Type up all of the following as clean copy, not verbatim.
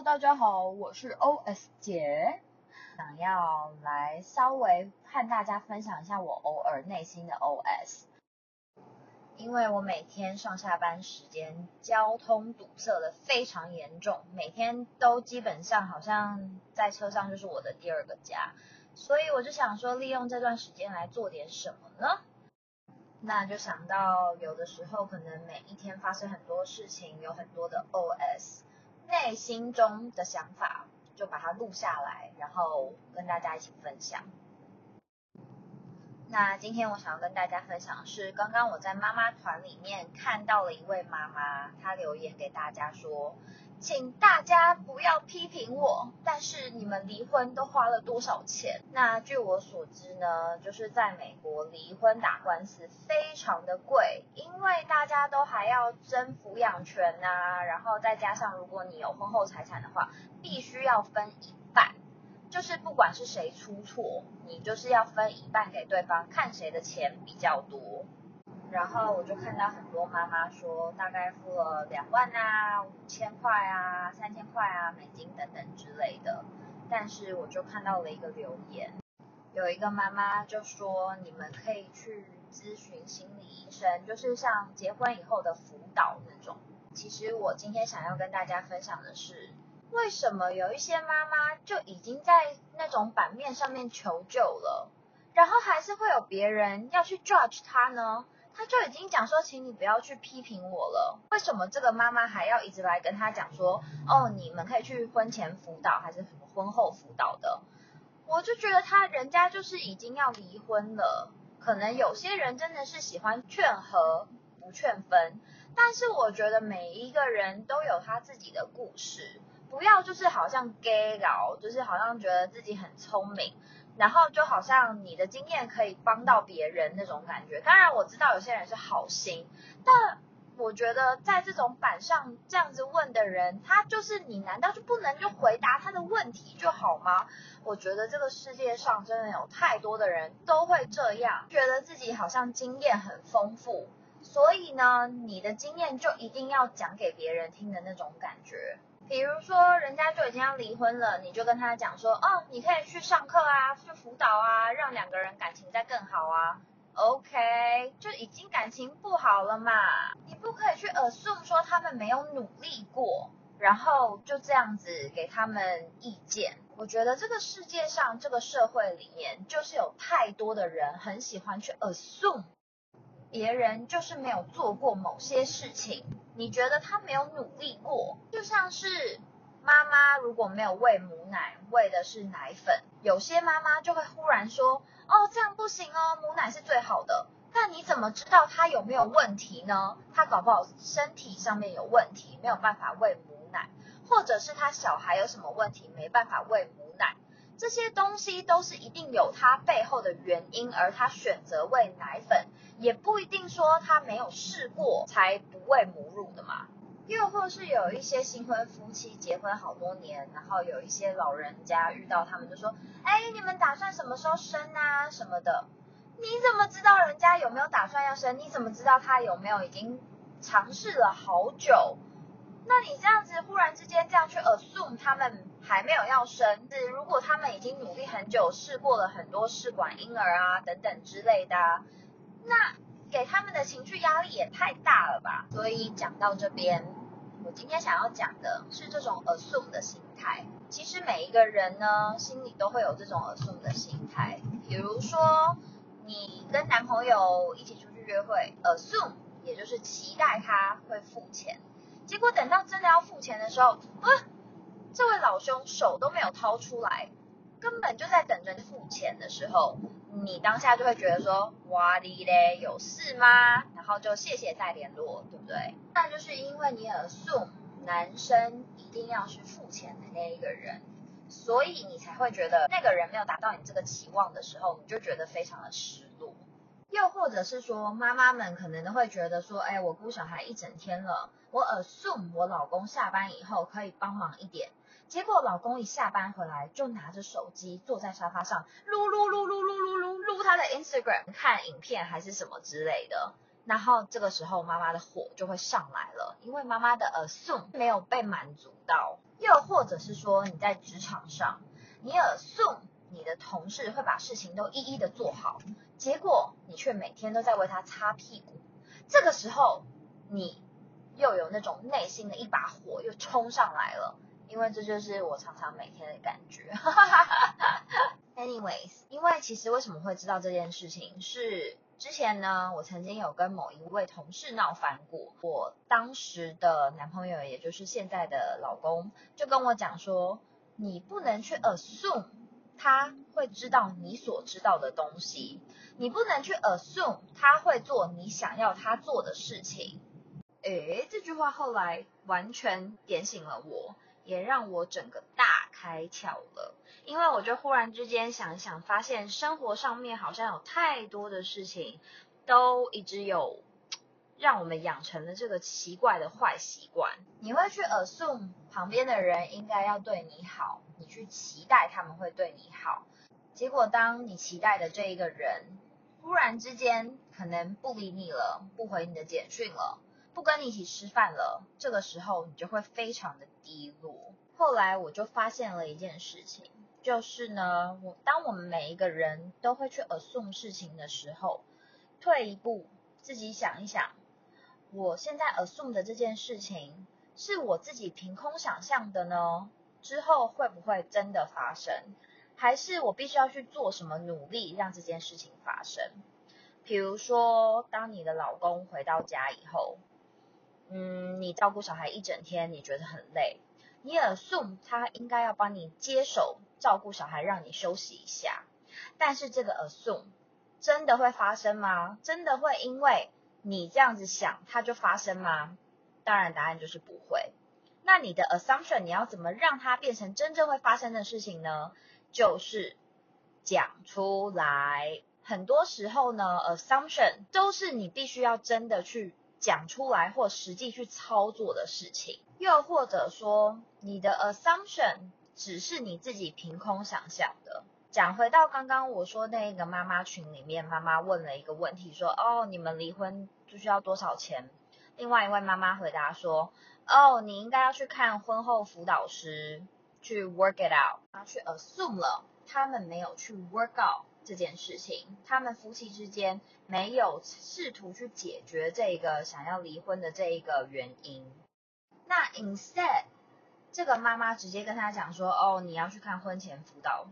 Hello， 大家好，我是 OS 姐，想要来稍微和大家分享一下我偶尔内心的 OS。因为我每天上下班时间交通堵塞的非常严重，每天都基本上好像在车上就是我的第二个家，所以我就想说利用这段时间来做点什么呢？那就想到有的时候可能每一天发生很多事情，有很多的 OS， 内心中的想法就把它录下来，然后跟大家一起分享。那今天我想要跟大家分享的是，刚刚我在妈妈团里面看到了一位妈妈，她留言给大家说，请大家不要批评我，但是你们离婚都花了多少钱？那据我所知呢，就是在美国离婚打官司非常的贵，因为大家都还要争抚养权啊，然后再加上如果你有婚后财产的话，必须要分一半。就是不管是谁出错，你就是要分一半给对方，看谁的钱比较多。然后我就看到很多妈妈说，大概付了2万啊、5000块啊、3000块啊、美金等等之类的。但是我就看到了一个留言，有一个妈妈就说，你们可以去咨询心理医生，就是像结婚以后的辅导那种。其实我今天想要跟大家分享的是，为什么有一些妈妈就已经在那种版面上面求救了，然后还是会有别人要去 judge 她呢？她就已经讲说，请你不要去批评我了，为什么这个妈妈还要一直来跟她讲说，哦，你们可以去婚前辅导还是什么婚后辅导的？我就觉得人家就是已经要离婚了，可能有些人真的是喜欢劝和不劝分，但是我觉得每一个人都有他自己的故事。不要就是好像 gay 佬，就是好像觉得自己很聪明，然后就好像你的经验可以帮到别人那种感觉。当然我知道有些人是好心，但我觉得在这种板上这样子问的人，他就是你难道就不能就回答他的问题就好吗？我觉得这个世界上真的有太多的人都会这样，觉得自己好像经验很丰富，所以呢你的经验就一定要讲给别人听的那种感觉。比如说人家就已经要离婚了，你就跟他讲说，哦，你可以去上课啊，去辅导啊，让两个人感情再更好啊。 OK， 就已经感情不好了嘛，你不可以去assume说他们没有努力过，然后就这样子给他们意见。我觉得这个世界上这个社会里面就是有太多的人很喜欢去assume别人就是没有做过某些事情，你觉得他没有努力过。就像是妈妈如果没有喂母奶，喂的是奶粉，有些妈妈就会忽然说，哦，这样不行哦，母奶是最好的。但你怎么知道他有没有问题呢？他搞不好身体上面有问题，没有办法喂母奶，或者是他小孩有什么问题没办法喂母奶，这些东西都是一定有他背后的原因，而他选择喂奶粉也不一定说他没有试过才不喂母乳的嘛。又或是有一些新婚夫妻结婚好多年，然后有一些老人家遇到他们就说，哎，你们打算什么时候生啊什么的。你怎么知道人家有没有打算要生？你怎么知道他有没有已经尝试了好久？那你这样子忽然之间这样去 assume 他们还没有要生，如果他们已经努力很久，试过了很多试管婴儿啊等等之类的啊，那给他们的情绪压力也太大了吧。所以讲到这边，我今天想要讲的是这种 assume 的心态。其实每一个人呢心里都会有这种 assume 的心态。比如说你跟男朋友一起出去约会， assume 也就是期待他会付钱，结果等到真的要付钱的时候，这位老兄手都没有掏出来，根本就在等着付钱的时候，你当下就会觉得说，哇哩嘞，有事吗？然后就谢谢再联络，对不对？那就是因为你assume男生一定要是付钱的那一个人，所以你才会觉得那个人没有达到你这个期望的时候，你就觉得非常的失落。又或者是说妈妈们可能都会觉得说，哎，我顾小孩一整天了，我assume我老公下班以后可以帮忙一点，结果老公一下班回来就拿着手机坐在沙发上撸他的 Instagram 看影片还是什么之类的。然后这个时候妈妈的火就会上来了，因为妈妈的assume没有被满足到。又或者是说你在职场上，你耳送你的同事会把事情都一一的做好，结果你却每天都在为他擦屁股。这个时候你又有那种内心的一把火又冲上来了，因为这就是我常常每天的感觉。Anyways， 因为其实为什么会知道这件事情是之前呢，我曾经有跟某一位同事闹翻过，我当时的男朋友也就是现在的老公就跟我讲说，你不能去 assume 他会知道你所知道的东西，你不能去 assume 他会做你想要他做的事情。这句话后来完全点醒了我，也让我整个大开窍了，因为我就忽然之间想一想，发现生活上面好像有太多的事情都一直有让我们养成了这个奇怪的坏习惯。你会去 assume 旁边的人应该要对你好，你去期待他们会对你好，结果当你期待的这一个人忽然之间可能不理你了，不回你的简讯了，不跟你一起吃饭了，这个时候你就会非常的低落。后来我就发现了一件事情，就是呢，当我们每一个人都会去 assume 事情的时候，退一步自己想一想，我现在 assume 的这件事情是我自己凭空想象的呢，之后会不会真的发生，还是我必须要去做什么努力让这件事情发生。比如说当你的老公回到家以后，你照顾小孩一整天，你觉得很累，你 assume 他应该要帮你接手照顾小孩，让你休息一下。但是这个 assume 真的会发生吗？真的会因为你这样子想它就发生吗？当然答案就是不会。那你的 assumption 你要怎么让它变成真正会发生的事情呢？就是讲出来。很多时候呢 assumption 都是你必须要真的去讲出来或实际去操作的事情，又或者说你的 assumption 只是你自己凭空想象的。讲回到刚刚我说那个妈妈群里面，妈妈问了一个问题说，你们离婚就需要多少钱？另外一位妈妈回答说，你应该要去看婚后辅导师去 work it out。 她去 assume 了他们没有去 work out这件事情，他们夫妻之间没有试图去解决这个想要离婚的这一个原因。那 instead 这个妈妈直接跟他讲说，你要去看婚前辅导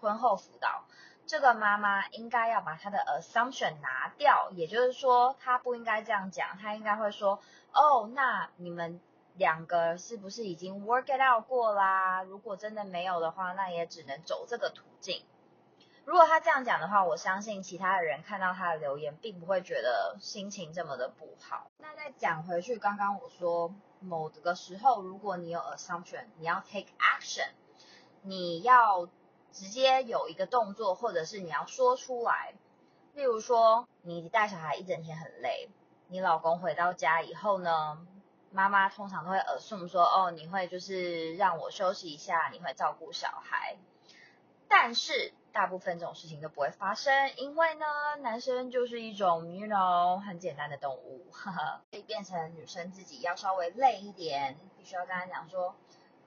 婚后辅导，这个妈妈应该要把她的 assumption 拿掉，也就是说她不应该这样讲，她应该会说，那你们两个是不是已经 work it out 过啦？如果真的没有的话，那也只能走这个途径。如果他这样讲的话，我相信其他的人看到他的留言并不会觉得心情这么的不好。那再讲回去刚刚我说某个时候，如果你有 assumption 你要 take action， 你要直接有一个动作，或者是你要说出来。例如说你带小孩一整天很累，你老公回到家以后呢，妈妈通常都会 assume 说，你会就是让我休息一下，你会照顾小孩。但是大部分这种事情都不会发生，因为呢，男生就是一种 you know 很简单的动物，所以变成女生自己要稍微累一点，必须要跟他讲说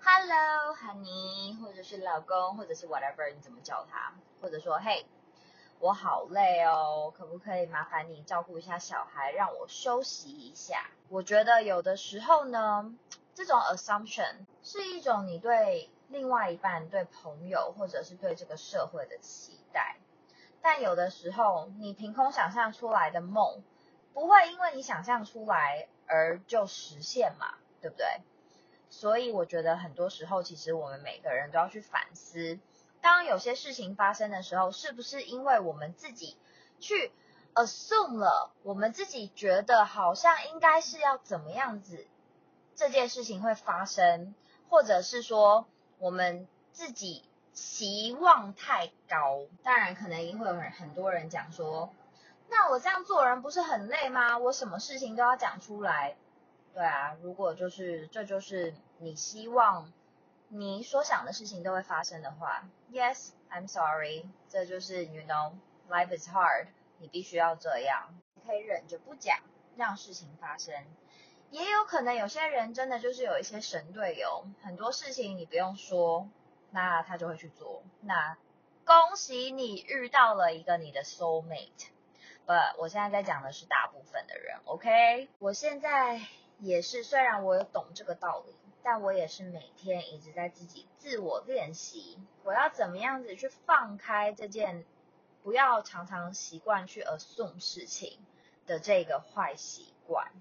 hello honey， 或者是老公，或者是 whatever 你怎么叫他，或者说 hey 我好累哦，可不可以麻烦你照顾一下小孩让我休息一下。我觉得有的时候呢，这种 assumption 是一种你对另外一半、对朋友或者是对这个社会的期待，但有的时候你凭空想象出来的梦不会因为你想象出来而就实现嘛，对不对？所以我觉得很多时候其实我们每个人都要去反思，当有些事情发生的时候，是不是因为我们自己去 assume 了，我们自己觉得好像应该是要怎么样子这件事情会发生，或者是说我们自己期望太高。当然可能也会有很多人讲说，那我这样做人不是很累吗？我什么事情都要讲出来。对啊，如果就是这就是你希望你所想的事情都会发生的话， Yes I'm sorry， 这就是 you know life is hard， 你必须要这样，你可以忍着不讲让事情发生。也有可能有些人真的就是有一些神队友，很多事情你不用说，那他就会去做。那恭喜你遇到了一个你的 soul mate。But 我现在在讲的是大部分的人 ，OK？ 我现在也是，虽然我有懂这个道理，但我也是每天一直在自己自我练习，我要怎么样子去放开这件，不要常常习惯去 assume 事情的这个坏习惯。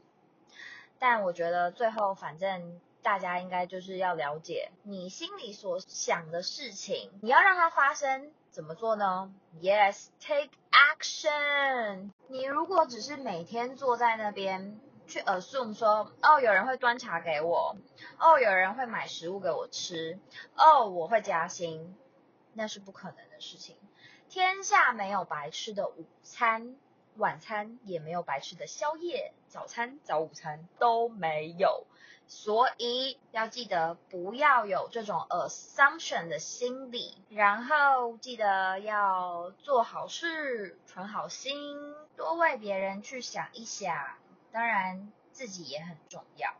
但我觉得最后反正大家应该就是要了解你心里所想的事情，你要让它发生，怎么做呢？ Yes, take action。 你如果只是每天坐在那边去 assume 说，哦，有人会端茶给我，哦，有人会买食物给我吃，哦，我会加薪，那是不可能的事情。天下没有白吃的午餐，晚餐也没有白吃的宵夜，早餐、早午餐都没有。所以要记得不要有这种 assumption 的心理，然后记得要做好事，存好心，多为别人去想一想，当然自己也很重要。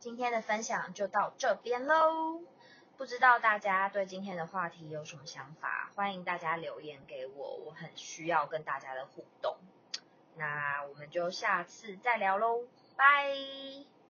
今天的分享就到这边咯，不知道大家对今天的话题有什么想法，欢迎大家留言给我，我很需要跟大家的互动。那我们就下次再聊咯，拜。